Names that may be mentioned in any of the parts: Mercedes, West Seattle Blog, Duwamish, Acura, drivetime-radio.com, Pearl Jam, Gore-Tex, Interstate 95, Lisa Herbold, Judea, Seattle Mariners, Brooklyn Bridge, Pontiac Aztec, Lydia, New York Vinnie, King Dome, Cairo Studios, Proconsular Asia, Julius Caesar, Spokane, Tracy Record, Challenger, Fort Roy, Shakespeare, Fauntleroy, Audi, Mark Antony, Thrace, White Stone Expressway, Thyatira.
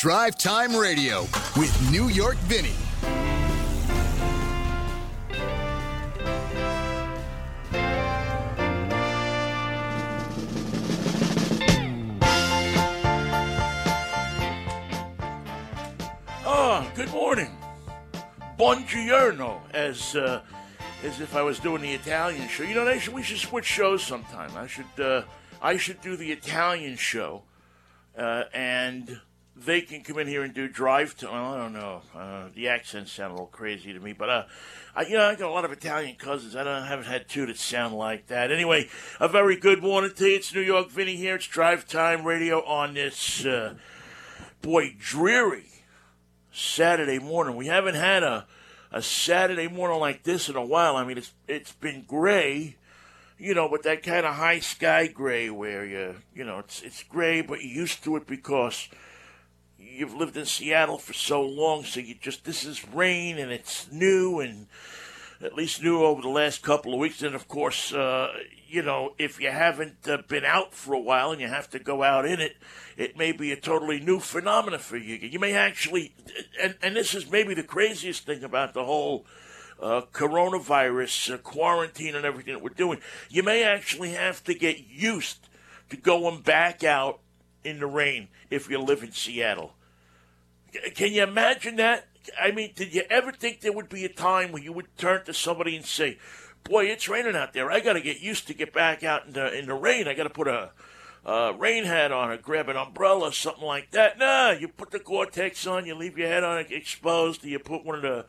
Drive Time Radio with New York Vinnie. Good morning. Buongiorno, as if I was doing the Italian show. You know, we should switch shows sometime. I should do the Italian show, and they can come in here and do drive time. I don't know. The accents sound a little crazy to me, but I got a lot of Italian cousins. I haven't had two that sound like that. Anyway, a very good morning to you. It's New York Vinnie here. It's Drive Time Radio on this dreary Saturday morning. We haven't had a Saturday morning like this in a while. I mean, it's been gray, you know, but that kind of high sky gray where you know it's gray, but you're used to it because you've lived in Seattle for so long. So this is rain and it's new, and at least new over the last couple of weeks. And of course, you know, if you haven't been out for a while and you have to go out in it, it may be a totally new phenomenon for you. You may actually, and this is maybe the craziest thing about the whole coronavirus quarantine and everything that we're doing, you may actually have to get used to going back out in the rain if you live in Seattle. Can you imagine that? I mean, did you ever think there would be a time where you would turn to somebody and say, boy, it's raining out there. I got to get used to get back out in the rain. I got to put a rain hat on or grab an umbrella or something like that. No, you put the Gore-Tex on, you leave your head on exposed, you put one of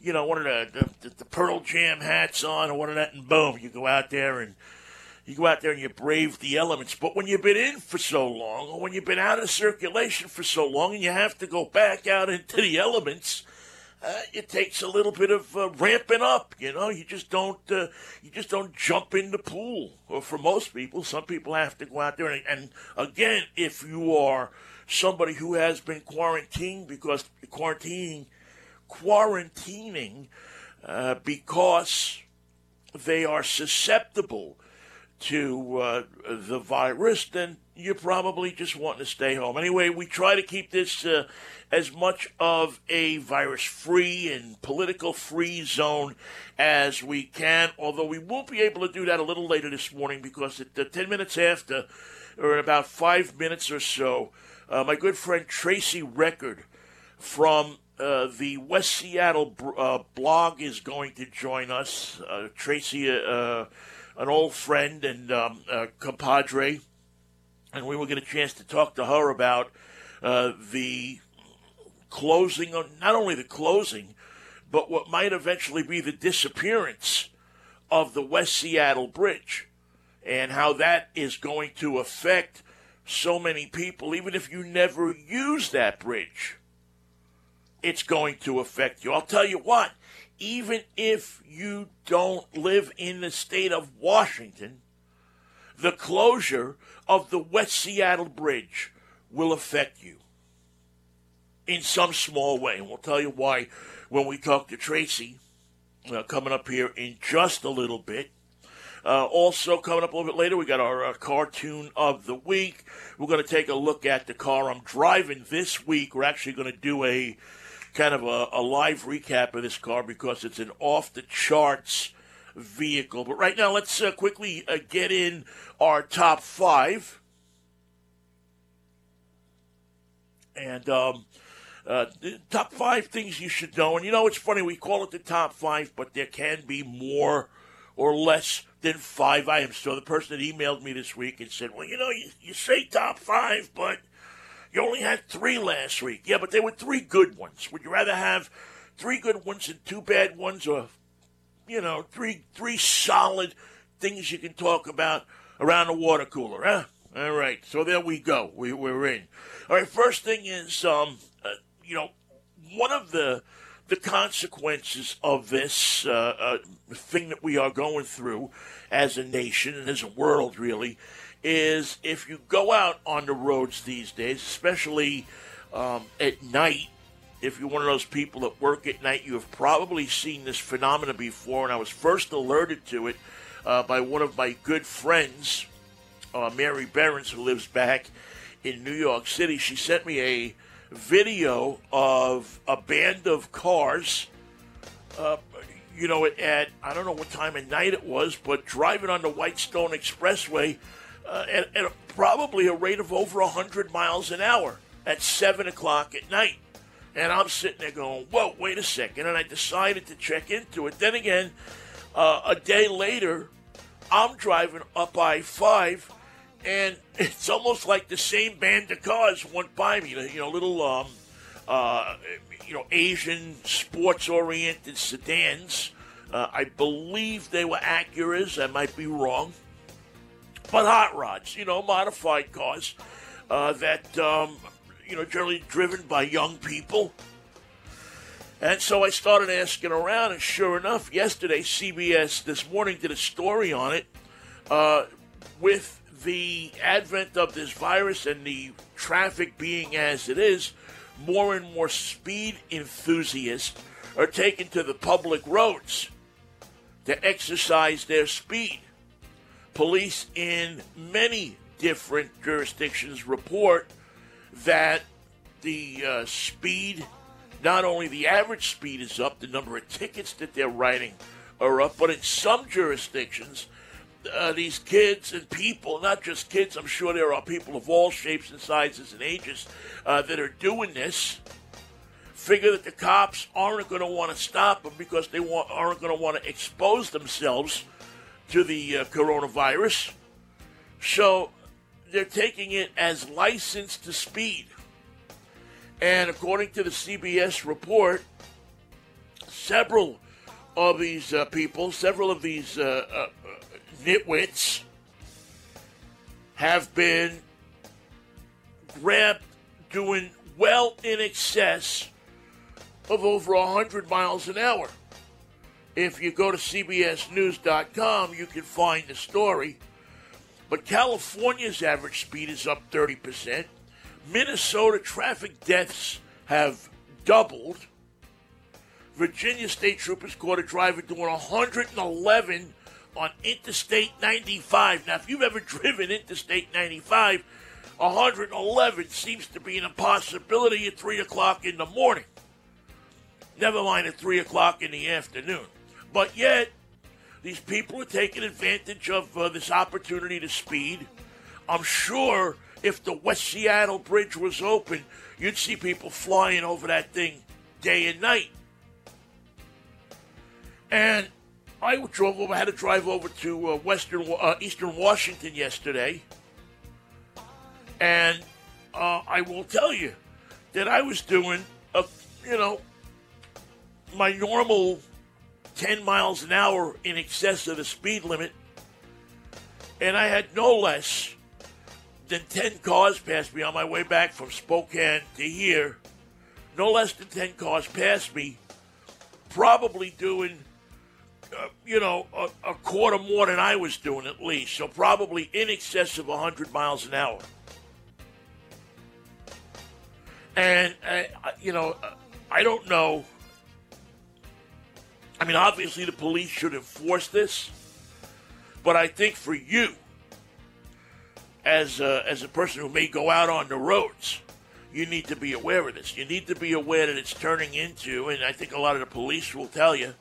the Pearl Jam hats on or one of that, and boom, you go out there and you brave the elements. But when you've been in for so long, or when you've been out of circulation for so long, and you have to go back out into the elements, it takes a little bit of ramping up, you know. You just don't jump in the pool. Or for most people, some people have to go out there. And again, if you are somebody who has been quarantined because they are susceptible to the virus, then you're probably just wanting to stay home. Anyway, we try to keep this as much of a virus-free and political-free zone as we can, although we won't be able to do that a little later this morning because at 10 minutes after, or in about 5 minutes or so, my good friend Tracy Record from the West Seattle blog is going to join us. Tracy, an old friend and compadre, and we will get a chance to talk to her about the closing, not only the closing, but what might eventually be the disappearance of the West Seattle Bridge and how that is going to affect so many people. Even if you never use that bridge, it's going to affect you. I'll tell you what, even if you don't live in the state of Washington, the closure of the West Seattle Bridge will affect you in some small way. And we'll tell you why when we talk to Tracy coming up here in just a little bit. Also coming up a little bit later, we got our cartoon of the week. We're going to take a look at the car I'm driving this week. We're actually going to do a kind of a live recap of this car because it's an off-the-charts vehicle. But right now, let's quickly get in our top five. And top five things you should know. And, you know, it's funny, we call it the top five, but there can be more or less than five items. So the person that emailed me this week and said, well, you know, you say top five, but you only had three last week. Yeah, but there were three good ones. Would you rather have three good ones than two bad ones, or, you know, three solid things you can talk about around the water cooler, huh? All right, so there we go. We're in. All right, first thing is, you know, one of the consequences of this thing that we are going through as a nation and as a world, really, is if you go out on the roads these days, especially at night, if you're one of those people that work at night, you have probably seen this phenomenon before, and I was first alerted to it by one of my good friends, Mary Berens, who lives back in New York City. She sent me a video of a band of cars, at, I don't know what time of night it was, but driving on the White Stone Expressway at probably a rate of over 100 miles an hour at 7 o'clock at night. And I'm sitting there going, whoa, wait a second. And I decided to check into it. Then again, a day later, I'm driving up I-5, and it's almost like the same band of cars went by me, little Asian sports-oriented sedans. I believe they were Acuras. I might be wrong. But hot rods, modified cars that, generally driven by young people. And so I started asking around, and sure enough, yesterday, CBS This Morning did a story on it. With the advent of this virus and the traffic being as it is, more and more speed enthusiasts are taken to the public roads to exercise their speed. Police in many different jurisdictions report that the speed, not only the average speed is up, the number of tickets that they're writing are up, but in some jurisdictions, these kids and people, not just kids, I'm sure there are people of all shapes and sizes and ages that are doing this, figure that the cops aren't going to want to stop them because they aren't going to want to expose themselves to the coronavirus. So they're taking it as license to speed. And according to the CBS report, several of these nitwits have been grabbed doing well in excess of over 100 miles an hour. If you go to cbsnews.com, you can find the story. But California's average speed is up 30%. Minnesota traffic deaths have doubled. Virginia state troopers caught a driver doing 111 on Interstate 95. Now, if you've ever driven Interstate 95, 111 seems to be an impossibility at 3 o'clock in the morning. Never mind at 3 o'clock in the afternoon. But yet, these people are taking advantage of this opportunity to speed. I'm sure if the West Seattle Bridge was open, you'd see people flying over that thing day and night. And I had to drive over to Eastern Washington yesterday, and I will tell you that I was doing my normal 10 miles an hour in excess of the speed limit, and I had no less than 10 cars pass me on my way back from Spokane to here. No less than 10 cars pass me, probably doing a quarter more than I was doing at least, so probably in excess of 100 miles an hour. And, I don't know. I mean, obviously the police should enforce this, but I think for you, as a person who may go out on the roads, you need to be aware of this. You need to be aware that it's turning into, and I think a lot of the police will tell you,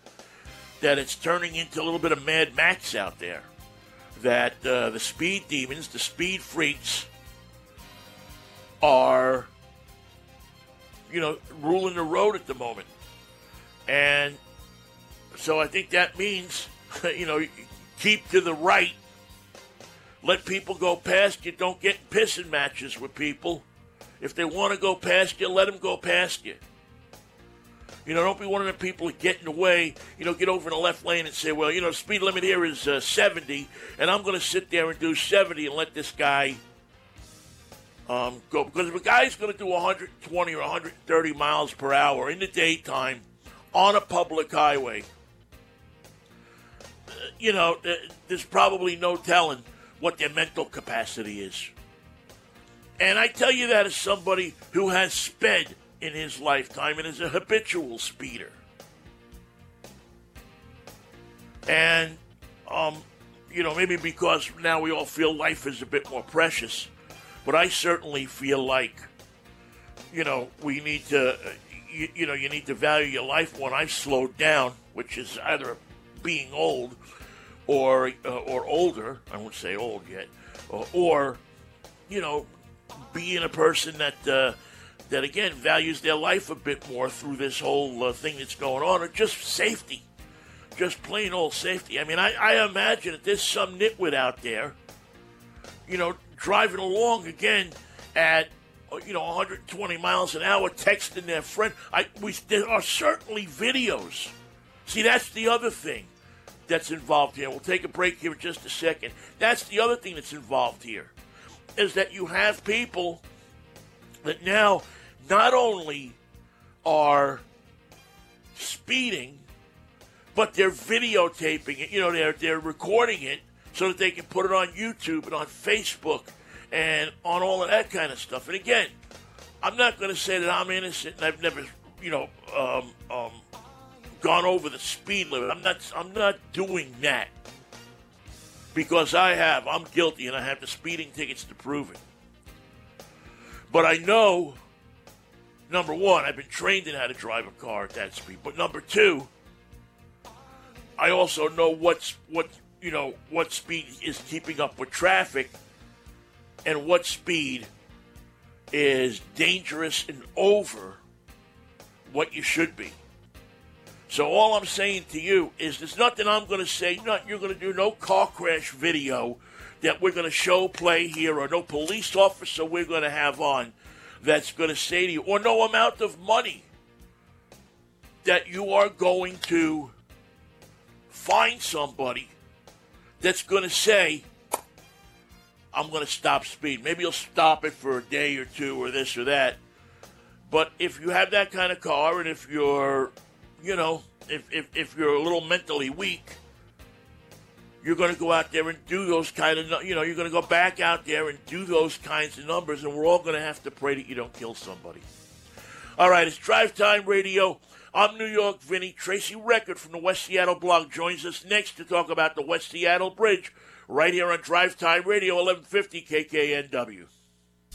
that it's turning into a little bit of Mad Max out there. That the speed demons, the speed freaks, are, ruling the road at the moment. And so I think that means, keep to the right. Let people go past you. Don't get in pissing matches with people. If they want to go past you, let them go past you. Don't be one of the people that get in the way, get over in the left lane and say, well, speed limit here is 70, and I'm going to sit there and do 70 and let this guy go. Because if a guy's going to do 120 or 130 miles per hour in the daytime on a public highway, there's probably no telling what their mental capacity is. And I tell you that as somebody who has sped in his lifetime and is a habitual speeder. And, maybe because now we all feel life is a bit more precious, but I certainly feel like you know, we need to, you need to value your life when I've slowed down, which is either being old or older. I won't say old yet, or you know, being a person that that again values their life a bit more through this whole thing that's going on, or just safety, just plain old safety. I mean, I imagine that there's some nitwit out there, you know, driving along again at 120 miles an hour, texting their friend. There are certainly videos. See, that's the other thing that's involved here. We'll take a break here in just a second. That's the other thing that's involved here, is that you have people that now not only are speeding, but they're videotaping it. You know, they're recording it so that they can put it on YouTube and on Facebook and on all of that kind of stuff. And again, I'm not going to say that I'm innocent and I've never, gone over the speed limit. I'm not doing that, because I'm guilty and I have the speeding tickets to prove it. But I know, number one, I've been trained in how to drive a car at that speed. But number two, I also know what speed is keeping up with traffic, and what speed is dangerous and over what you should be. So all I'm saying to you is there's nothing I'm going to say, nothing you're going to do, no car crash video that we're going to show, play here, or no police officer we're going to have on that's going to say to you, or no amount of money that you are going to find somebody that's going to say, I'm going to stop speed. Maybe you'll stop it for a day or two or this or that. But if you have that kind of car, and if you're, if you're a little mentally weak, you're going to go out there and do those kind of, you're going to go back out there and do those kinds of numbers, and we're all going to have to pray that you don't kill somebody. All right, it's Drive Time Radio. I'm New York Vinnie. Tracy Record from the West Seattle Blog joins us next to talk about the West Seattle Bridge, right here on Drive Time Radio, 1150 KKNW.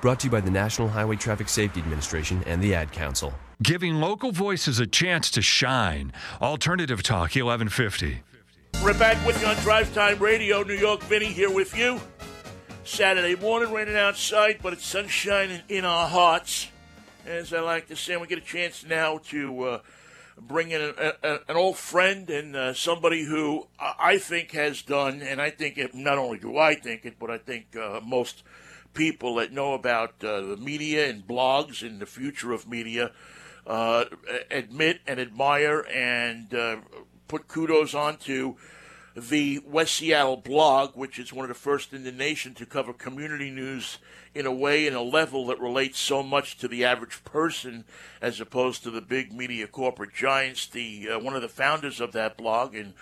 Brought to you by the National Highway Traffic Safety Administration and the Ad Council. Giving local voices a chance to shine. Alternative Talk 1150. We're back with you on Drive Time Radio. New York Vinnie here with you. Saturday morning, raining outside, but it's sunshine in our hearts. As I like to say, we get a chance now to bring in an old friend and somebody who I think has done, and I think it, not only do I think it, but I think most people that know about the media and blogs and the future of media admit and admire and put kudos onto the West Seattle Blog, which is one of the first in the nation to cover community news in a way and a level that relates so much to the average person as opposed to the big media corporate giants. The one of the founders of that blog and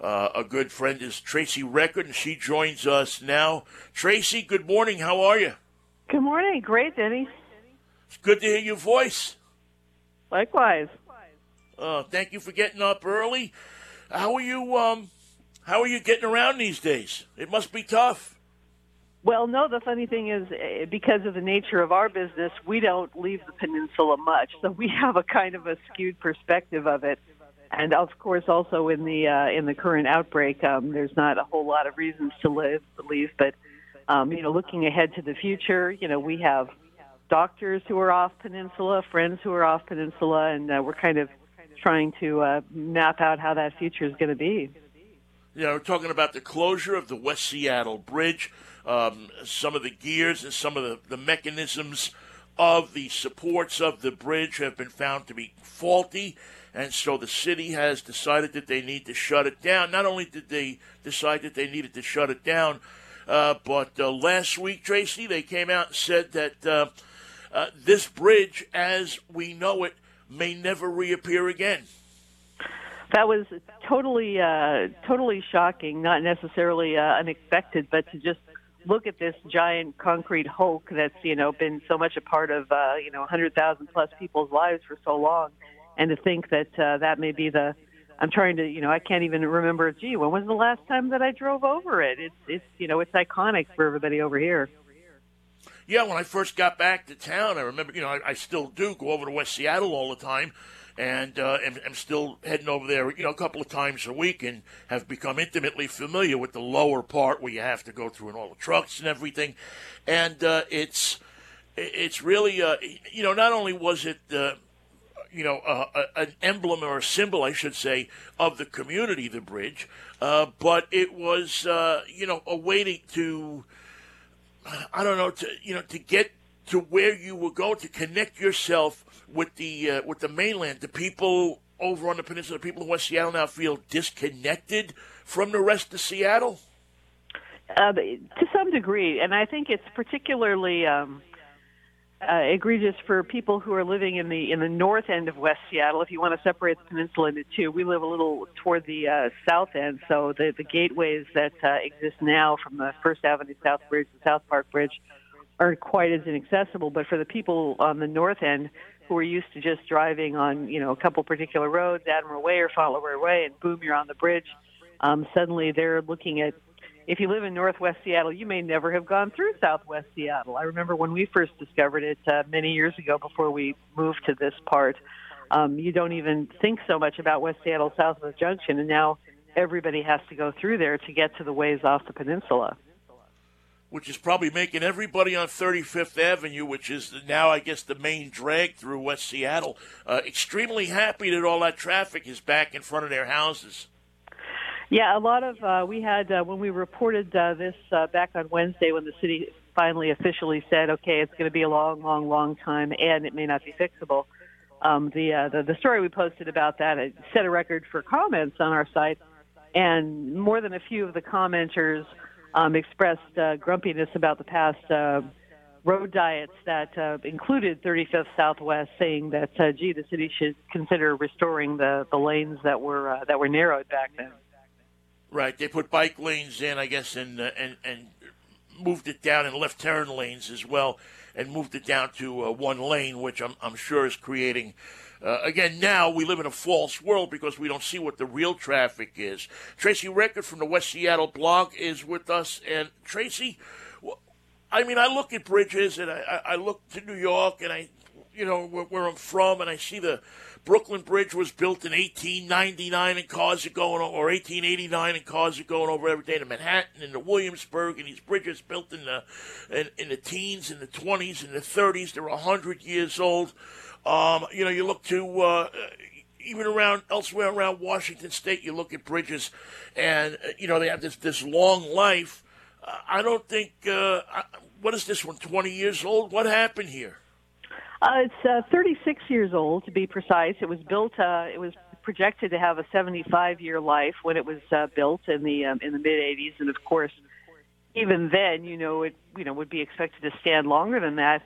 a good friend is Tracy Record, and she joins us now. Tracy, good morning. How are you? Good morning. Great, Vinnie. It's good to hear your voice. Likewise. Thank you for getting up early. How are you getting around these days? It must be tough. Well, no, the funny thing is, because of the nature of our business, we don't leave the peninsula much. So we have a kind of a skewed perspective of it. And, of course, also in the current outbreak, there's not a whole lot of reasons to leave. But, looking ahead to the future, we have doctors who are off peninsula, friends who are off peninsula, and we're kind of trying to map out how that future is going to be. Yeah, we're talking about the closure of the West Seattle Bridge, some of the gears and some of the mechanisms of the supports of the bridge have been found to be faulty, and so the city has decided that they need to shut it down. Not only did they decide that they needed to shut it down, but last week, Tracy, they came out and said that this bridge, as we know it, may never reappear again. That was totally, totally shocking, not necessarily unexpected, but to just look at this giant concrete hulk that's, you know, been so much a part of, 100,000 plus people's lives for so long, and to think that that may be the, I'm trying to, you know, I can't even remember, gee, when was the last time that I drove over it? It's you know, it's iconic for everybody over here. Yeah, when I first got back to town, I remember, you know, I still do go over to West Seattle all the time. And I'm still heading over there, you know, a couple of times a week, and have become intimately familiar with the lower part where you have to go through and all the trucks and everything. And it's really, you know, not only was it, you know, an emblem or a symbol, I should say, of the community, the bridge, but it was, you know, a way to, I don't know, to, you know, to get to where you were going, to connect yourself with the mainland. The people over on the peninsula, the people in West Seattle now feel disconnected from the rest of Seattle? To some degree, and I think it's particularly egregious for people who are living in the north end of West Seattle. If you want to separate the peninsula into two, we live a little toward the south end, so the gateways that exist now from the First Avenue South Bridge to South Park Bridge aren't quite as inaccessible, but for the people on the north end who are used to just driving on, you know, a couple particular roads, Admiral Way or Fauntleroy Way, and boom, you're on the bridge, suddenly they're looking at, if you live in northwest Seattle, you may never have gone through southwest Seattle. I remember when we first discovered it many years ago before we moved to this part, you don't even think so much about West Seattle Southwest Junction, and now everybody has to go through there to get to the ways off the peninsula. Which is probably making everybody on 35th Avenue, which is now, I guess, the main drag through West Seattle, extremely happy that all that traffic is back in front of their houses. Yeah, a lot of, we had, when we reported this back on Wednesday when the city finally officially said, okay, it's going to be a long, long, long time, and it may not be fixable. The story we posted about that, it set a record for comments on our site, and more than a few of the commenters expressed grumpiness about the past road diets that included 35th Southwest, saying that, gee, the city should consider restoring the lanes that were narrowed back then. Right. They put bike lanes in, I guess, and moved it down in left turn lanes as well, and moved it down to one lane, which I'm sure is creating... again, now we live in a false world because we don't see what the real traffic is. Tracy Record from the West Seattle Blog is with us. And, Tracy, I mean, I look at bridges, and I look to New York, and I, you know, where I'm from, and I see the Brooklyn Bridge was built in 1899, and cars are going over, or 1889, and cars are going over every day to Manhattan and to Williamsburg, and these bridges built in the teens, in the 20s, in the 30s. They're 100 years old. You know, you look to even around elsewhere around Washington State, you look at bridges, and you know they have this long life. I don't think what is this one, 20 years old? What happened here? It's 36 years old to be precise. It was built. It was projected to have a 75-year life when it was built in the mid 80s, and of course, even then, you know, it would be expected to stand longer than that.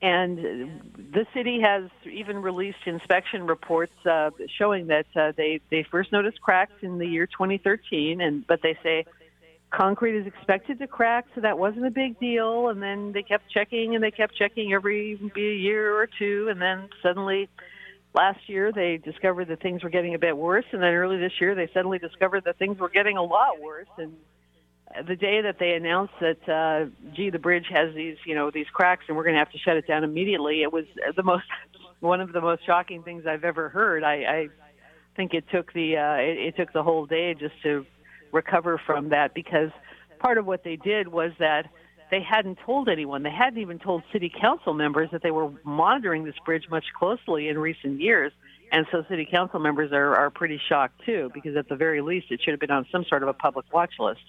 And the city has even released inspection reports showing that they first noticed cracks in the year 2013, but they say concrete is expected to crack, so that wasn't a big deal. And then they kept checking, every year or two, and then suddenly last year they discovered that things were getting a bit worse, and then early this year they suddenly discovered that things were getting a lot worse. And the day that they announced that, the bridge has these cracks and we're going to have to shut it down immediately, it was one of the most shocking things I've ever heard. I think it took the whole day just to recover from that, because part of what they did was that they hadn't told anyone. They hadn't even told city council members that they were monitoring this bridge much closely in recent years. And so city council members are pretty shocked, too, because at the very least it should have been on some sort of a public watch list.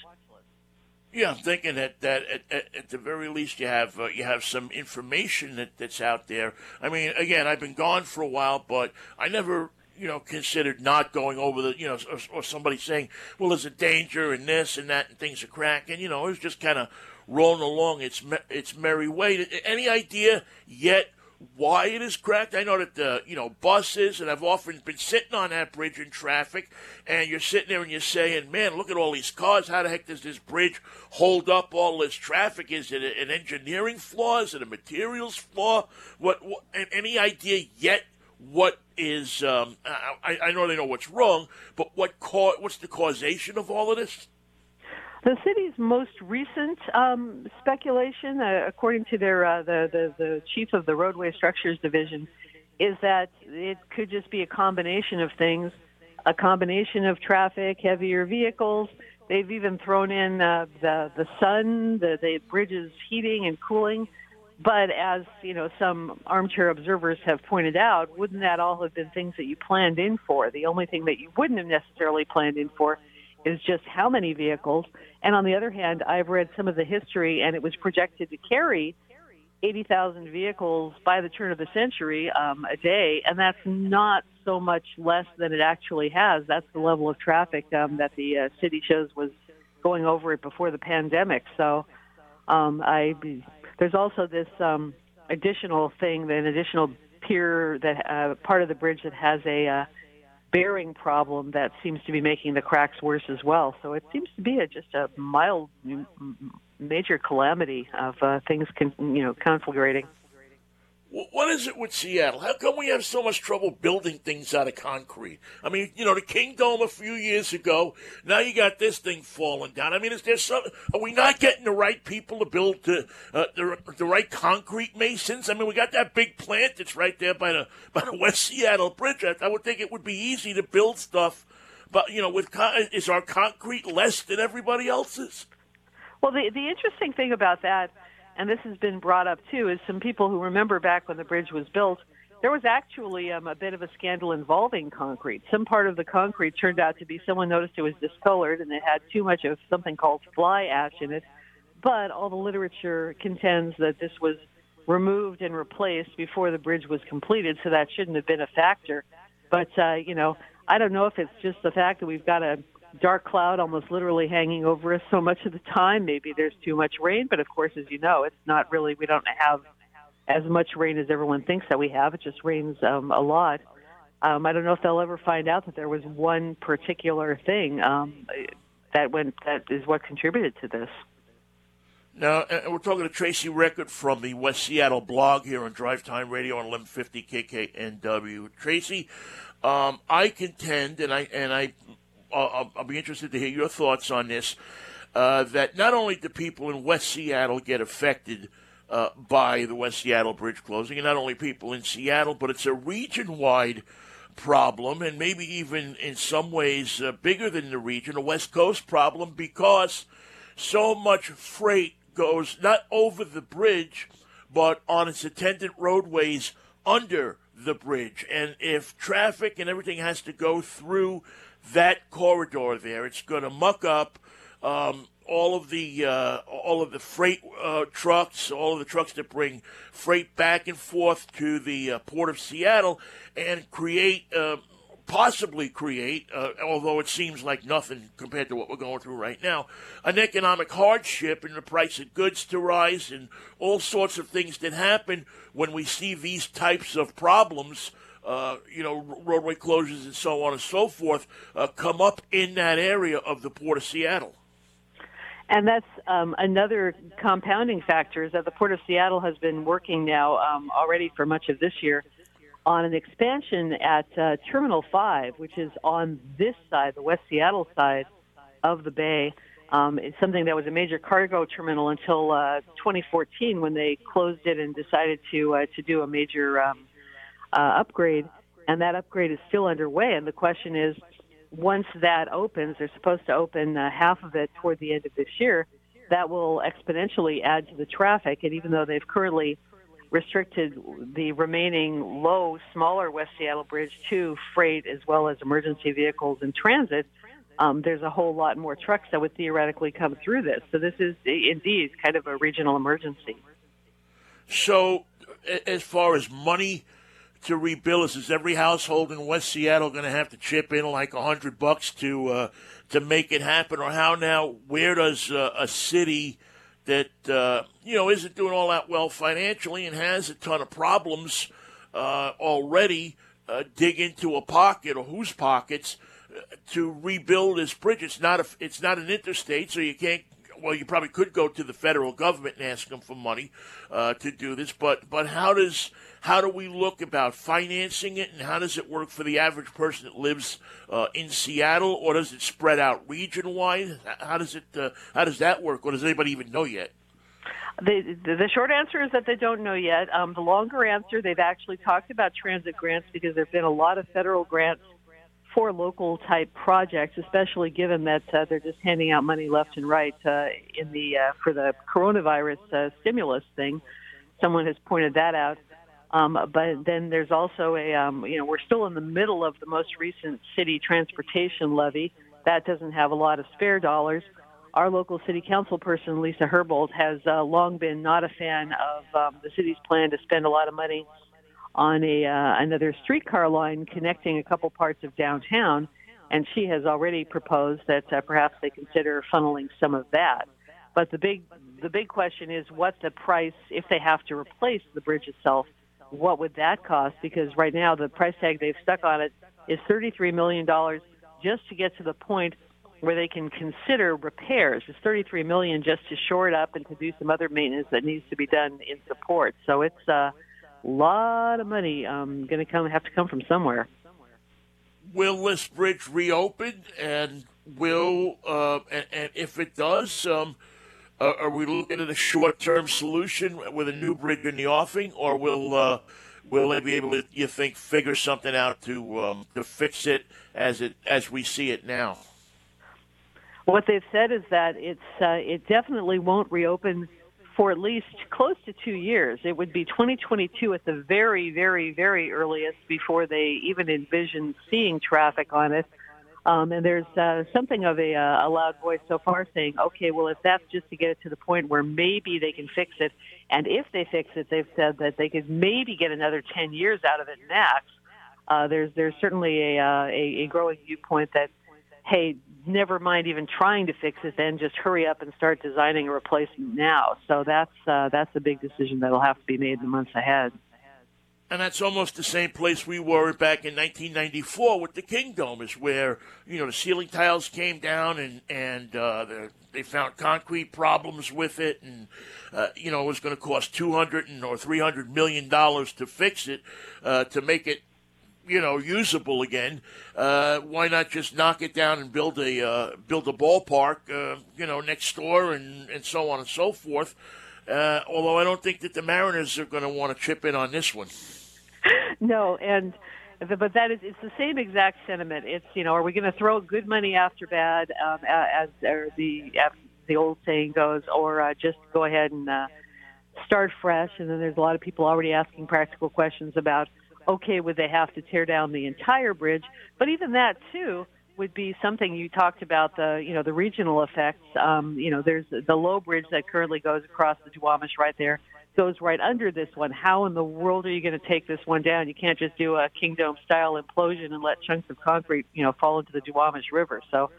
Yeah, I'm thinking that at the very least you have some information that's out there. I mean, again, I've been gone for a while, but I never, considered not going over the, or somebody saying, well, there's a danger and this and that and things are cracking. It was just kind of rolling along its merry way. Any idea yet why it is cracked? I know that the buses, and I've often been sitting on that bridge in traffic, and you're sitting there and you're saying, man, look at all these cars. How the heck does this bridge hold up all this traffic? Is it an engineering flaw? Is it a materials flaw? What any idea yet what is I know they know what's wrong, but what's the causation of all of this? The city's most recent speculation, according to their the chief of the roadway structures division, is that it could just be a combination of things, a combination of traffic, heavier vehicles. They've even thrown in the sun, the bridge's heating and cooling. But as some armchair observers have pointed out, wouldn't that all have been things that you planned in for? The only thing that you wouldn't have necessarily planned in for is just how many vehicles. And on the other hand, I've read some of the history, and it was projected to carry 80,000 vehicles by the turn of the century a day, and that's not so much less than it actually has. That's the level of traffic that the city shows was going over it before the pandemic. So there's also this additional thing, an additional pier, that part of the bridge that has a bearing problem that seems to be making the cracks worse as well. So it seems to be just a mild major calamity of things conflagrating. What is it with Seattle? How come we have so much trouble building things out of concrete? I mean, the King Dome a few years ago, now you got this thing falling down. I mean, are we not getting the right people to build the right concrete masons? I mean, we got that big plant that's right there by the West Seattle Bridge. I would think it would be easy to build stuff, but, is our concrete less than everybody else's? Well, the interesting thing about that, and this has been brought up, too, is some people who remember back when the bridge was built, there was actually a bit of a scandal involving concrete. Some part of the concrete turned out to be, someone noticed it was discolored and it had too much of something called fly ash in it. But all the literature contends that this was removed and replaced before the bridge was completed, so that shouldn't have been a factor. But, I don't know if it's just the fact that we've got a dark cloud almost literally hanging over us so much of the time. Maybe there's too much rain, but of course, as you know, it's not really, we don't have as much rain as everyone thinks that we have. It just rains a lot. I don't know if they'll ever find out that there was one particular thing that is what contributed to this. Now, we're talking to Tracy Record from the West Seattle Blog here on Drive Time Radio on 1150 KKNW. Tracy, I contend, and I I'll be interested to hear your thoughts on this, that not only do people in West Seattle get affected by the West Seattle Bridge closing, and not only people in Seattle, but it's a region-wide problem, and maybe even in some ways bigger than the region, a West Coast problem, because so much freight goes not over the bridge, but on its attendant roadways under the bridge. And if traffic and everything has to go through that corridor there, it's going to muck up all of the freight trucks, all of the trucks that bring freight back and forth to the Port of Seattle, and possibly create, although it seems like nothing compared to what we're going through right now, an economic hardship and the price of goods to rise and all sorts of things that happen when we see these types of problems. Roadway closures and so on and so forth come up in that area of the Port of Seattle. And that's another compounding factor, is that the Port of Seattle has been working now already for much of this year on an expansion at Terminal 5, which is on this side, the West Seattle side of the bay. It's something that was a major cargo terminal until 2014, when they closed it and decided to do a major upgrade, and that upgrade is still underway. And the question is, once that opens, they're supposed to open half of it toward the end of this year. That will exponentially add to the traffic. And even though they've currently restricted the remaining low, smaller West Seattle Bridge to freight as well as emergency vehicles and transit, there's a whole lot more trucks that would theoretically come through this. So this is indeed kind of a regional emergency. So as far as money to rebuild, is every household in West Seattle going to have to chip in like $100 to make it happen? Or how now, where does a city that, you know, isn't doing all that well financially and has a ton of problems already dig into a pocket or whose pockets to rebuild this bridge? It's not an interstate, so you can't. Well, you probably could go to the federal government and ask them for money to do this, but how do we look about financing it, and how does it work for the average person that lives in Seattle, or does it spread out region-wide? How does that work, or does anybody even know yet? The short answer is that they don't know yet. The longer answer, they've actually talked about transit grants because there have been a lot of federal grants for local-type projects, especially given that they're just handing out money left and right for the coronavirus stimulus thing. Someone has pointed that out. But then there's also we're still in the middle of the most recent city transportation levy. That doesn't have a lot of spare dollars. Our local city council person, Lisa Herbold, has long been not a fan of the city's plan to spend a lot of money on another streetcar line connecting a couple parts of downtown, and she has already proposed that perhaps they consider funneling some of that. But the big question is what the price, if they have to replace the bridge itself, what would that cost? Because right now the price tag they've stuck on it is $33 million just to get to the point where they can consider repairs. It's $33 million just to shore it up and to do some other maintenance that needs to be done in support. So it's lot of money going to have to come from somewhere. Will this bridge reopen? And will and if it does, are we looking at a short-term solution with a new bridge in the offing, or will they be able to, you think, figure something out to fix it as we see it now? What they've said is that it definitely won't reopen for at least close to 2 years. It would be 2022 at the very, very, very earliest before they even envision seeing traffic on it. And there's something of a loud voice so far saying, okay, well, if that's just to get it to the point where maybe they can fix it, and if they fix it, they've said that they could maybe get another 10 years out of it max. There's certainly a growing viewpoint that, hey, never mind even trying to fix it, then just hurry up and start designing a replacement now. So that's a big decision that will have to be made in the months ahead. And that's almost the same place we were back in 1994 with the King Dome, is where, you know, the ceiling tiles came down and they found concrete problems with it, and it was going to cost $200 or $300 million to fix it, to make it, usable again. Why not just knock it down and build a ballpark, next door and so on and so forth? Although I don't think that the Mariners are going to want to chip in on this one. No, but that is, it's the same exact sentiment. It's, are we going to throw good money after bad, as the old saying goes, or just go ahead and start fresh? And then there's a lot of people already asking practical questions about, okay, would they have to tear down the entire bridge? But even that, too, would be something you talked about, the regional effects. There's the low bridge that currently goes across the Duwamish right there, goes right under this one. How in the world are you going to take this one down? You can't just do a King Dome-style implosion and let chunks of concrete, fall into the Duwamish River. So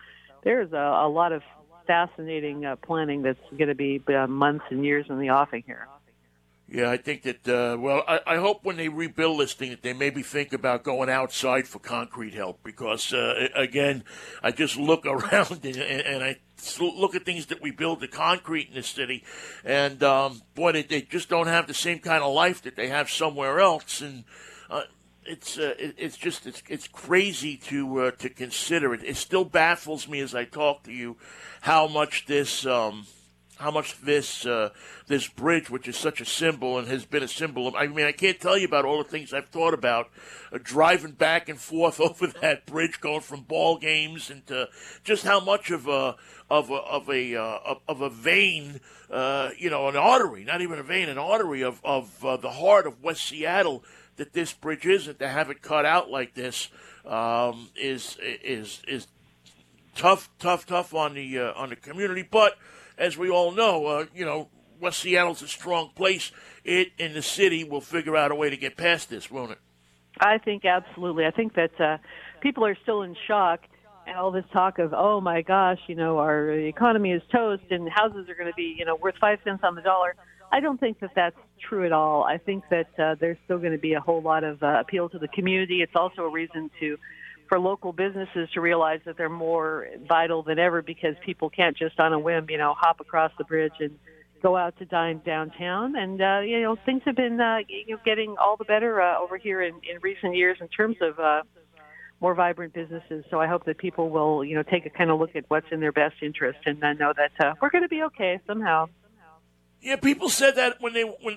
there's a lot of fascinating planning that's going to be months and years in the offing here. Yeah, I think that, I hope when they rebuild this thing that they maybe think about going outside for concrete help, because, again, I just look around and I look at things that we build to concrete in the city, and, boy, they just don't have the same kind of life that they have somewhere else, and it's crazy to consider it. It still baffles me as I talk to you how much this how much this this bridge, which is such a symbol and has been a symbol of, I mean, I can't tell you about all the things I've thought about driving back and forth over that bridge, going from ball games, and just how much of a vein, you know, an artery, not even a vein, an artery of the heart of West Seattle that this bridge is, and to have it cut out like this is tough on the community. But as we all know, you know, West Seattle's a strong place. It and the city will figure out a way to get past this, won't it? I think absolutely. I think that people are still in shock, and all this talk of, oh my gosh, you know, our economy is toast and houses are going to be, you know, worth 5 cents on the dollar. I don't think that that's true at all. I think that there's still going to be a whole lot of appeal to the community. It's also a reason for local businesses to realize that they're more vital than ever, because people can't just on a whim, you know, hop across the bridge and go out to dine downtown. And, you know, things have been you know, getting all the better over here in recent years in terms of more vibrant businesses. So I hope that people will, you know, take a kind of look at what's in their best interest and know that we're going to be okay somehow. Yeah, people said that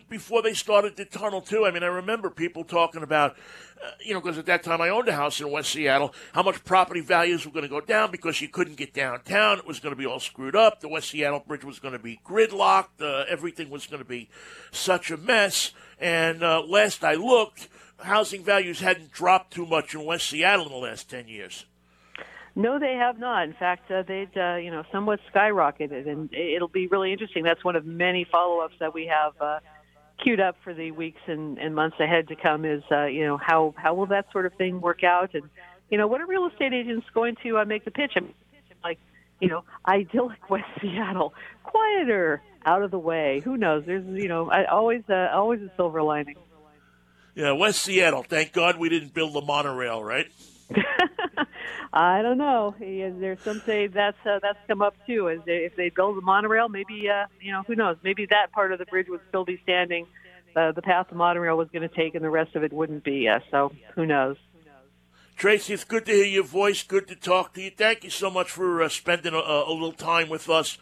before they started the tunnel, too. I mean, I remember people talking about, you know, because at that time I owned a house in West Seattle, how much property values were going to go down because you couldn't get downtown. It was going to be all screwed up. The West Seattle Bridge was going to be gridlocked. Everything was going to be such a mess. And last I looked, housing values hadn't dropped too much in West Seattle in the last 10 years. No, they have not. In fact, they've you know, somewhat skyrocketed, and it'll be really interesting. That's one of many follow-ups that we have queued up for the weeks and months ahead to come. Is you know, how will that sort of thing work out, and you know, what are real estate agents going to make the pitch? I mean, like, you know, idyllic West Seattle, quieter, out of the way. Who knows? There's, you know, always a silver lining. Yeah, West Seattle. Thank God we didn't build the monorail, right? I don't know. There's some say that's come up too. As if they build the monorail, maybe you know, who knows? Maybe that part of the bridge would still be standing. The path the monorail was going to take, and the rest of it wouldn't be. So who knows? Tracy, it's good to hear your voice. Good to talk to you. Thank you so much for spending a little time with us.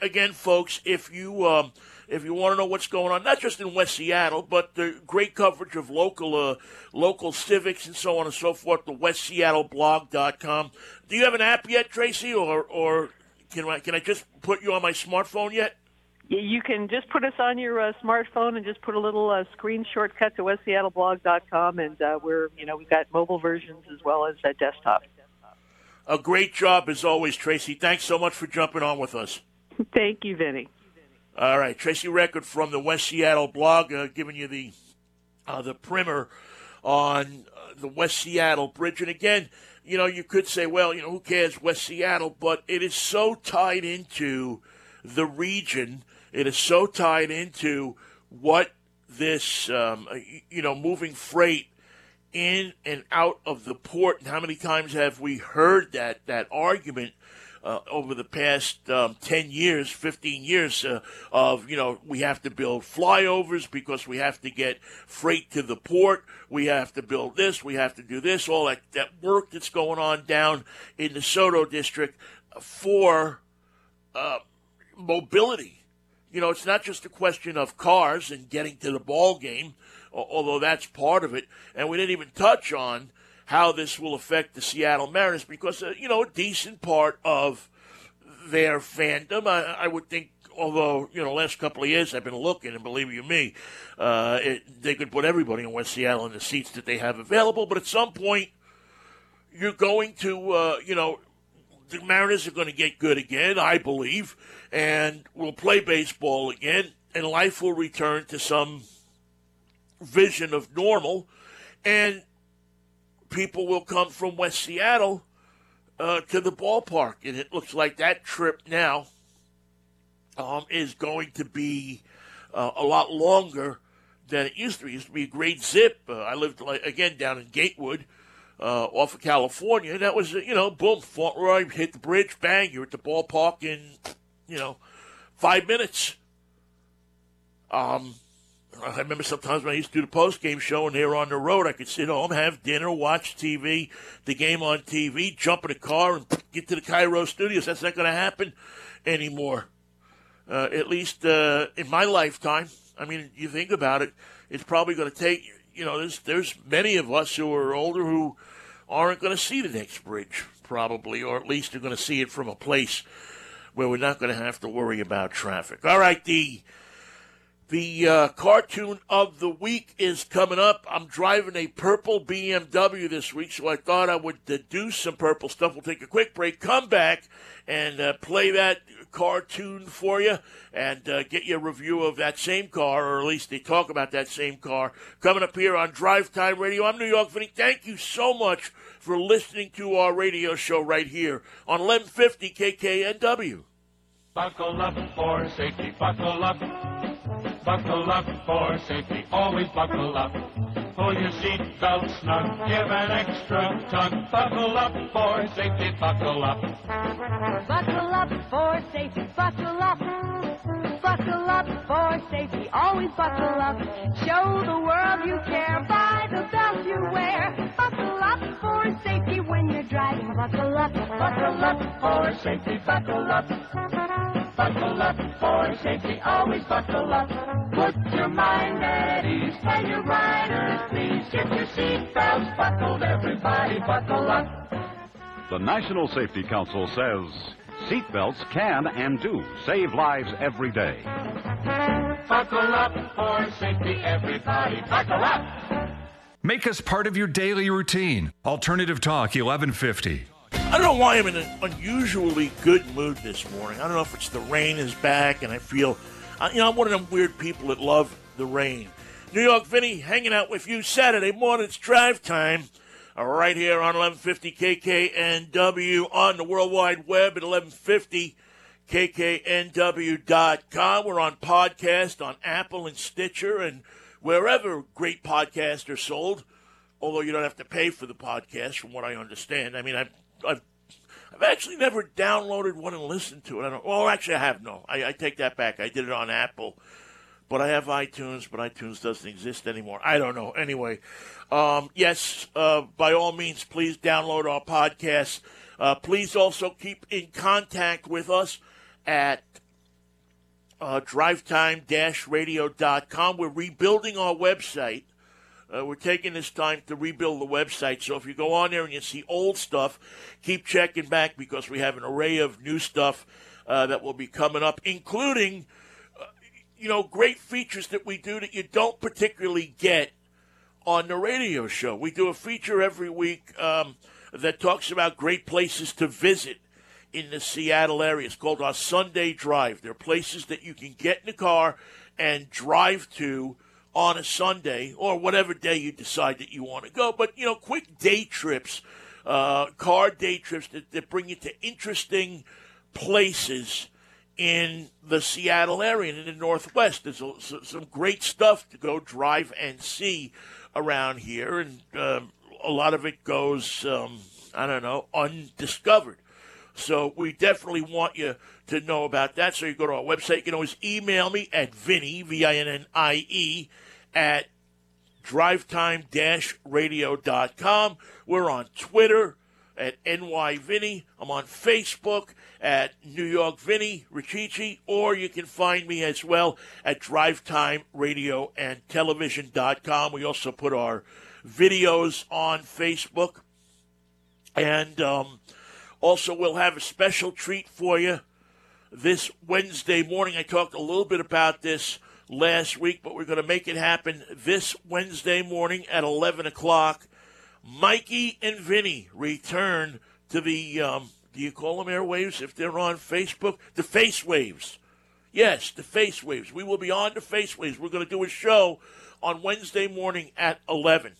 Again, folks, if you want to know what's going on, not just in West Seattle, but the great coverage of local civics and so on and so forth, the westseattleblog.com. Do you have an app yet, Tracy, or can I just put you on my smartphone yet? You can just put us on your smartphone and just put a little screen shortcut to westseattleblog.com, and we're, you know, we've got mobile versions as well as desktop. A great job as always, Tracy. Thanks so much for jumping on with us. Thank you, Vinny. All right, Tracy Record from the West Seattle Blog, giving you the primer on the West Seattle Bridge. And again, you know, you could say, well, you know, who cares, West Seattle? But it is so tied into the region. It is so tied into what this, you know, moving freight in and out of the port. And how many times have we heard that argument? Over the past 10 years, 15 years of, you know, we have to build flyovers because we have to get freight to the port. We have to build this. We have to do this. All that work that's going on down in the Soto district for mobility. You know, it's not just a question of cars and getting to the ball game, although that's part of it. And we didn't even touch on how this will affect the Seattle Mariners because, you know, a decent part of their fandom, I would think, although, you know, last couple of years I've been looking, and believe you me, they could put everybody in West Seattle in the seats that they have available. But at some point, you're going to, you know, the Mariners are going to get good again, I believe, and we'll play baseball again, and life will return to some vision of normal. And people will come from West Seattle to the ballpark, and it looks like that trip now is going to be a lot longer than it used to be. It used to be a great zip. I lived, again, down in Gatewood off of California, and that was, you know, boom, Fort Roy, hit the bridge, bang, you're at the ballpark in, you know, 5 minutes. I remember sometimes when I used to do the postgame show and they were on the road, I could sit home, have dinner, watch TV, the game on TV, jump in a car and get to the Cairo Studios. That's not going to happen anymore. at least in my lifetime. I mean, you think about it, it's probably going to take, you know, there's many of us who are older who aren't going to see the next bridge, probably, or at least are going to see it from a place where we're not going to have to worry about traffic. All right, the cartoon of the week is coming up. I'm driving a purple BMW this week, so I thought I would do some purple stuff. We'll take a quick break, come back, and play that cartoon for you and get you a review of that same car, or at least they talk about that same car, coming up here on Drive Time Radio. I'm New York Vinnie. Thank you so much for listening to our radio show right here on 1150 KKNW. Buckle up for safety. Buckle up. Buckle up for safety. Always buckle up. Pull your seat belt snug. Give an extra tug. Buckle up for safety. Buckle up. Buckle up for safety. Buckle up. Buckle up for safety. Always buckle up. Show the world you care by the belt you wear. Buckle up for safety when you're driving. Buckle up. Buckle up for safety. Buckle up. Buckle up for safety, always buckle up. Put your mind at ease, tell your riders please. Get your seatbelts buckled, everybody buckle up. The National Safety Council says seatbelts can and do save lives every day. Buckle up for safety, everybody buckle up. Make us part of your daily routine. Alternative Talk 1150. I don't know why I'm in an unusually good mood this morning. I don't know if it's the rain is back and I feel, you know, I'm one of them weird people that love the rain. New York Vinnie hanging out with you Saturday morning. It's Drive Time right here on 1150 KKNW on the World Wide Web at 1150kknw.com. We're on podcast on Apple and Stitcher and wherever great podcasts are sold, although you don't have to pay for the podcast from what I understand. I mean, I've actually never downloaded one and listened to it. I don't. Well, actually, I have no. I take that back. I did it on Apple, but I have iTunes. But iTunes doesn't exist anymore. I don't know. Anyway, yes, by all means, please download our podcast. Please also keep in contact with us at drivetime-radio.com. We're rebuilding our website. We're taking this time to rebuild the website, so if you go on there and you see old stuff, keep checking back because we have an array of new stuff that will be coming up, including, you know, great features that we do that you don't particularly get on the radio show. We do a feature every week that talks about great places to visit in the Seattle area. It's called our Sunday Drive. They're places that you can get in the car and drive to on a Sunday or whatever day you decide that you want to go. But, you know, quick day trips, car day trips that bring you to interesting places in the Seattle area and in the Northwest. There's some great stuff to go drive and see around here, and a lot of it goes, I don't know, undiscovered. So we definitely want you to know about that. So you go to our website. You can always email me at Vinnie, V-I-N-N-I-E, at drivetime-radio.com. We're on Twitter at NYVinnie. I'm on Facebook at New York Vinnie Riccici, or you can find me as well at drivetime-radioandtelevision.com. We also put our videos on Facebook. And also, we'll have a special treat for you this Wednesday morning. I talked a little bit about this last week, but we're going to make it happen this Wednesday morning at 11 o'clock. Mikey and Vinnie return to the, do you call them airwaves if they're on Facebook? The Face Waves. Yes, the Face Waves. We will be on the Face Waves. We're going to do a show on Wednesday morning at 11.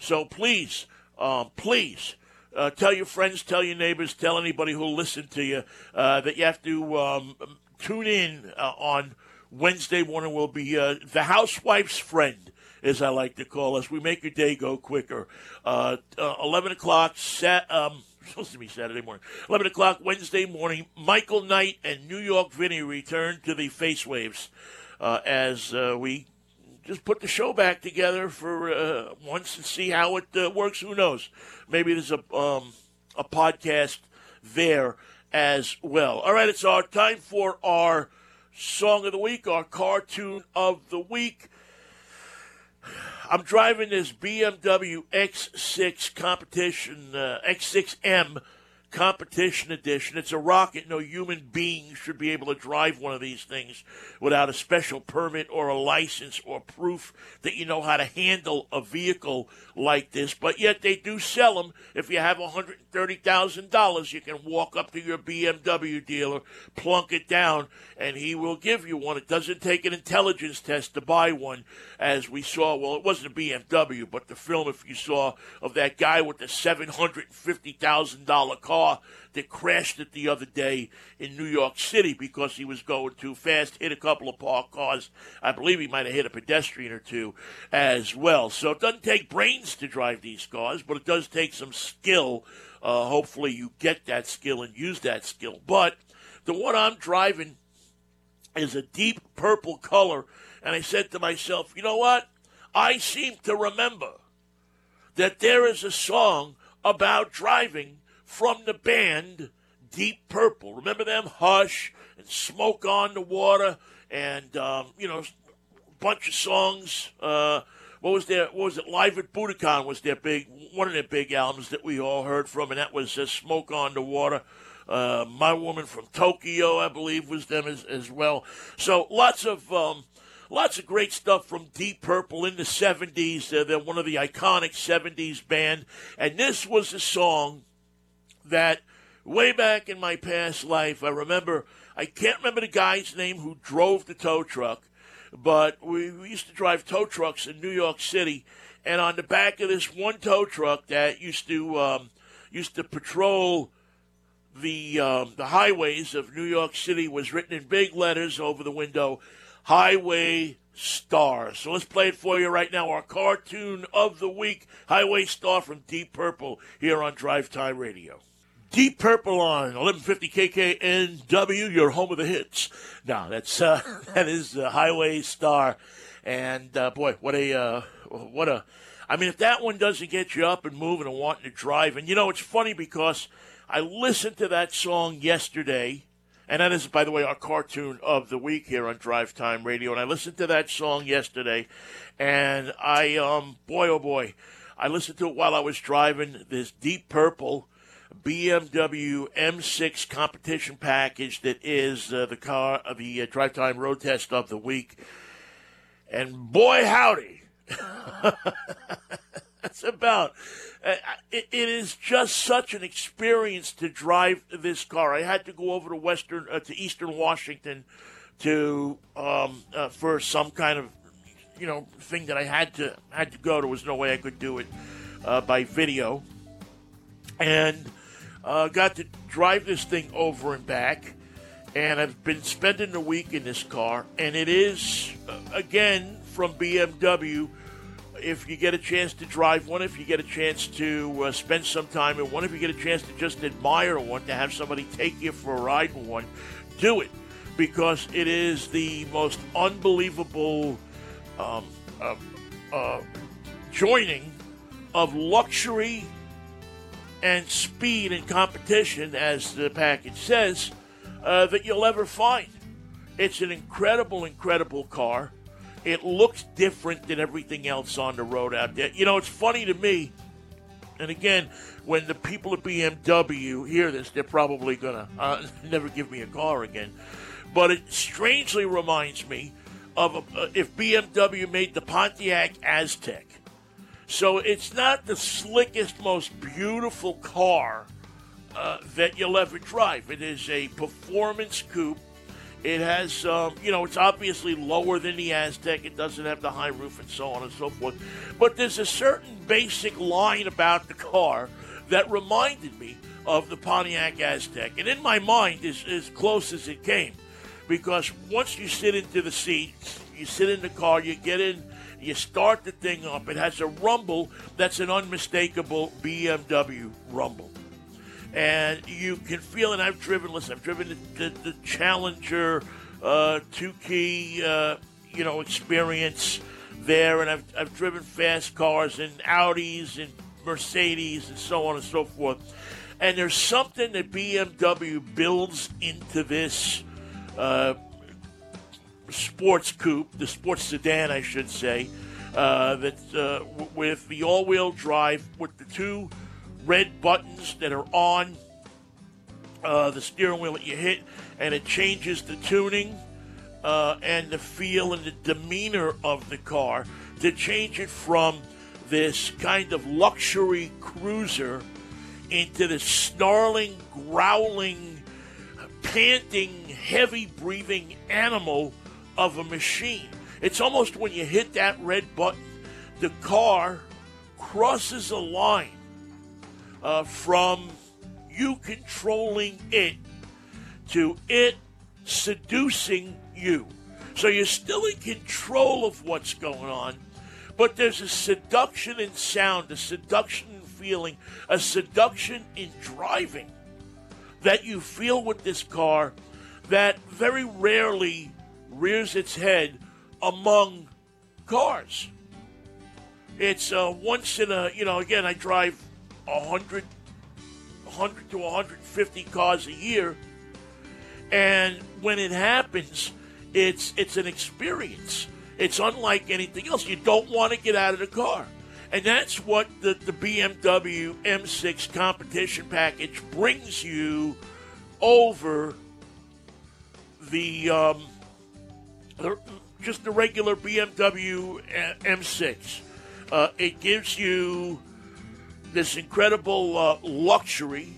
So please, tell your friends, tell your neighbors, tell anybody who'll listen to you that you have to tune in on Wednesday morning. We'll be the housewife's friend, as I like to call us. We make your day go quicker. 11 o'clock, supposed to be Saturday morning. 11 o'clock, Wednesday morning, Michael Knight and New York Vinnie return to the Face Waves as we just put the show back together for once and see how it works. Who knows? Maybe there's a podcast there as well. All right, it's our time for our song of the week, our cartoon of the week. I'm driving this BMW X6 Competition, X6M Competition Edition. It's a rocket. No human being should be able to drive one of these things without a special permit or a license or proof that you know how to handle a vehicle like this. But yet they do sell them. If you have $130,000, you can walk up to your BMW dealer, plunk it down, and he will give you one. It doesn't take an intelligence test to buy one, as we saw. Well, it wasn't a BMW, but the film, if you saw, of that guy with the $750,000 car that crashed it the other day in New York City because he was going too fast, hit a couple of parked cars. I believe he might have hit a pedestrian or two as well. So it doesn't take brains to drive these cars, but it does take some skill. Hopefully you get that skill and use that skill. But the one I'm driving is a deep purple color, and I said to myself, you know what? I seem to remember that there is a song about driving from the band Deep Purple. Remember them? Hush and Smoke on the Water and, you know, a bunch of songs. What was it? Live at Budokan was their one of their big albums that we all heard from, and that was Smoke on the Water. My Woman from Tokyo, I believe, was them as well. So lots of great stuff from Deep Purple in the 70s. They're one of the iconic 70s band. And this was a song that way back in my past life, I can't remember the guy's name who drove the tow truck, but we used to drive tow trucks in New York City, and on the back of this one tow truck that used to patrol the highways of New York City was written in big letters over the window, Highway Star. So let's play it for you right now, our cartoon of the week, Highway Star from Deep Purple, here on Drive Time Radio. Deep Purple on 1150 KKNW, your home of the hits. Now, that is Highway Star, and boy, what a! I mean, if that one doesn't get you up and moving and wanting to drive, and you know, it's funny because I listened to that song yesterday, and that is, by the way, our cartoon of the week here on Drive Time Radio. And I listened to that song yesterday, and I, I listened to it while I was driving this Deep Purple BMW M6 competition package that is the drive time road test of the week. And boy, howdy. That's about it is just such an experience to drive this car. I had to go over to Eastern Washington to for some kind of thing that I had to go to. There was no way I could do it by video. And got to drive this thing over and back, and I've been spending the week in this car, and it is, again, from BMW, if you get a chance to drive one, if you get a chance to spend some time in one, if you get a chance to just admire one, to have somebody take you for a ride in one, do it, because it is the most unbelievable joining of luxury and speed and competition, as the package says, that you'll ever find. It's an incredible, incredible car. It looks different than everything else on the road out there. You know, it's funny to me, and again, when the people at BMW hear this, they're probably going to never give me a car again. But it strangely reminds me of if BMW made the Pontiac Aztec. So it's not the slickest, most beautiful car that you'll ever drive. It is a performance coupe. It has, it's obviously lower than the Aztec. It doesn't have the high roof and so on and so forth. But there's a certain basic line about the car that reminded me of the Pontiac Aztec. And in my mind, it's as close as it came. Because once you sit into the seat, you sit in the car, you get in, you start the thing up. It has a rumble that's an unmistakable BMW rumble. And you can feel, and I've driven the Challenger two-key, experience there. And I've driven fast cars and Audis and Mercedes and so on and so forth. And there's something that BMW builds into this sports coupe, the sports sedan, I should say, that's with the all-wheel drive with the two red buttons that are on the steering wheel that you hit, and it changes the tuning and the feel and the demeanor of the car to change it from this kind of luxury cruiser into this snarling, growling, panting, heavy-breathing animal of a machine. It's almost when you hit that red button, the car crosses a line from you controlling it to it seducing you. So you're still in control of what's going on, but there's a seduction in sound, a seduction in feeling, a seduction in driving that you feel with this car that very rarely rears its head among cars. It's once in a, you know, again, I drive 100 to 150 cars a year, and when it happens, it's an experience. It's unlike anything else. You don't want to get out of the car. And that's what the BMW M6 competition package brings you over just the regular BMW M6. It gives you this incredible luxury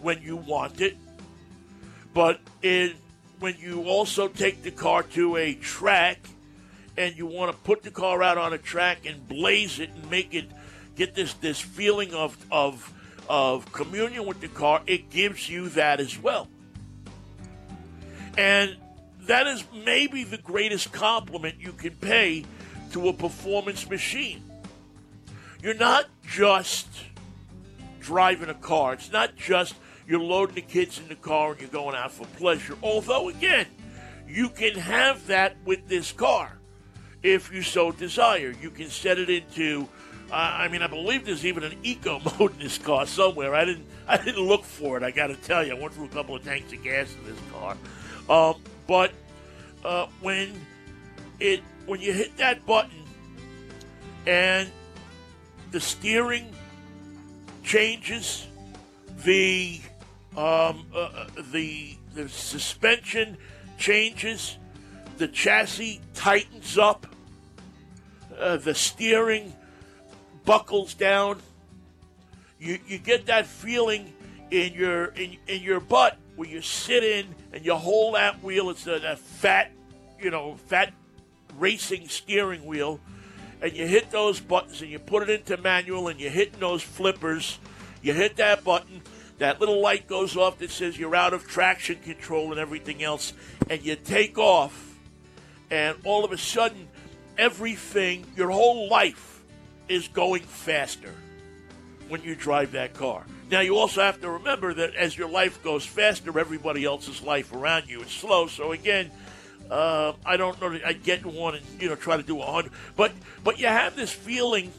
when you want it, but when you also take the car to a track and you want to put the car out on a track and blaze it and make it get this feeling of communion with the car, it gives you that as well. And that is maybe the greatest compliment you can pay to a performance machine. You're not just driving a car. It's not just you're loading the kids in the car and you're going out for pleasure. Although, again, you can have that with this car if you so desire. You can set it into, I believe there's even an eco mode in this car somewhere. I didn't look for it, I got to tell you. I went through a couple of tanks of gas in this car. But when you hit that button and the steering changes, the suspension changes, the chassis tightens up, the steering buckles down. You get that feeling in your butt where you sit in and you hold that wheel. It's a fat racing steering wheel. And you hit those buttons, and you put it into manual, and you're hitting those flippers. You hit that button, that little light goes off that says you're out of traction control and everything else, and you take off, and all of a sudden, everything, your whole life is going faster when you drive that car. Now, you also have to remember that as your life goes faster, everybody else's life around you is slow, so again, I don't know. I'd get in one and try to do 100, but you have this feeling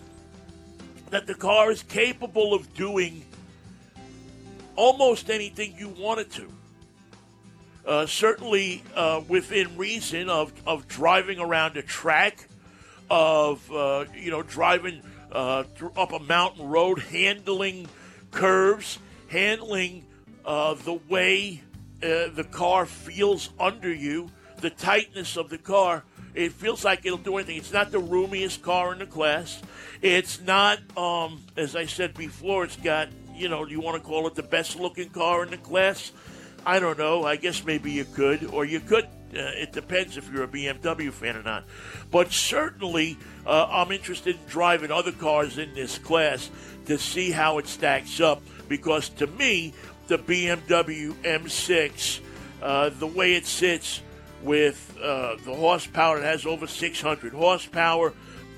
that the car is capable of doing almost anything you want it to. Certainly within reason of driving around a track, of driving up a mountain road, handling curves, handling the way the car feels under you. The tightness of the car, it feels like it'll do anything. It's not the roomiest car in the class. It's not, as I said before, it's got, you want to call it the best-looking car in the class? I don't know. I guess maybe you could, or you could. It depends if you're a BMW fan or not. But certainly, I'm interested in driving other cars in this class to see how it stacks up, because to me, the BMW M6, the way it sits, with the horsepower, it has over 600 horsepower.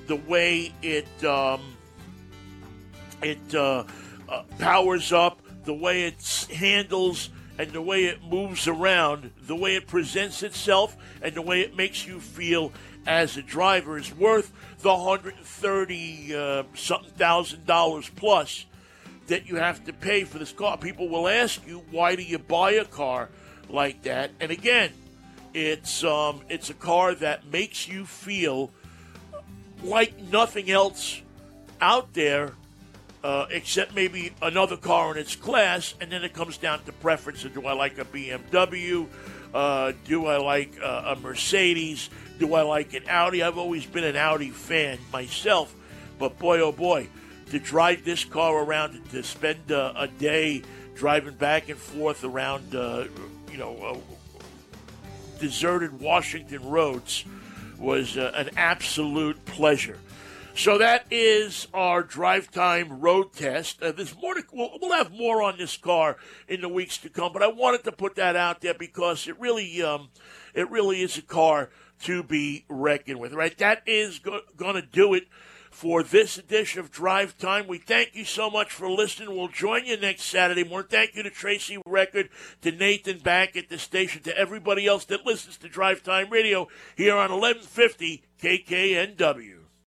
The way it powers up, the way it handles, and the way it moves around, the way it presents itself, and the way it makes you feel as a driver is worth the $130,000 plus that you have to pay for this car. People will ask you, why do you buy a car like that? And again, It's a car that makes you feel like nothing else out there, except maybe another car in its class, and then it comes down to preference. Do I like a BMW? Do I like a Mercedes? Do I like an Audi? I've always been an Audi fan myself, but boy, oh boy, to drive this car around, to spend a day driving back and forth around, deserted Washington roads was an absolute pleasure. So that is our drive time road test. This morning, we'll have more on this car in the weeks to come, but I wanted to put that out there because it really is a car to be reckoned with. Right, that is going to do it for this edition of Drive Time. We thank you so much for listening. We'll join you next Saturday morning. Thank you to Tracy Record, to Nathan back at the station, to everybody else that listens to Drive Time Radio here on 1150 KKNW.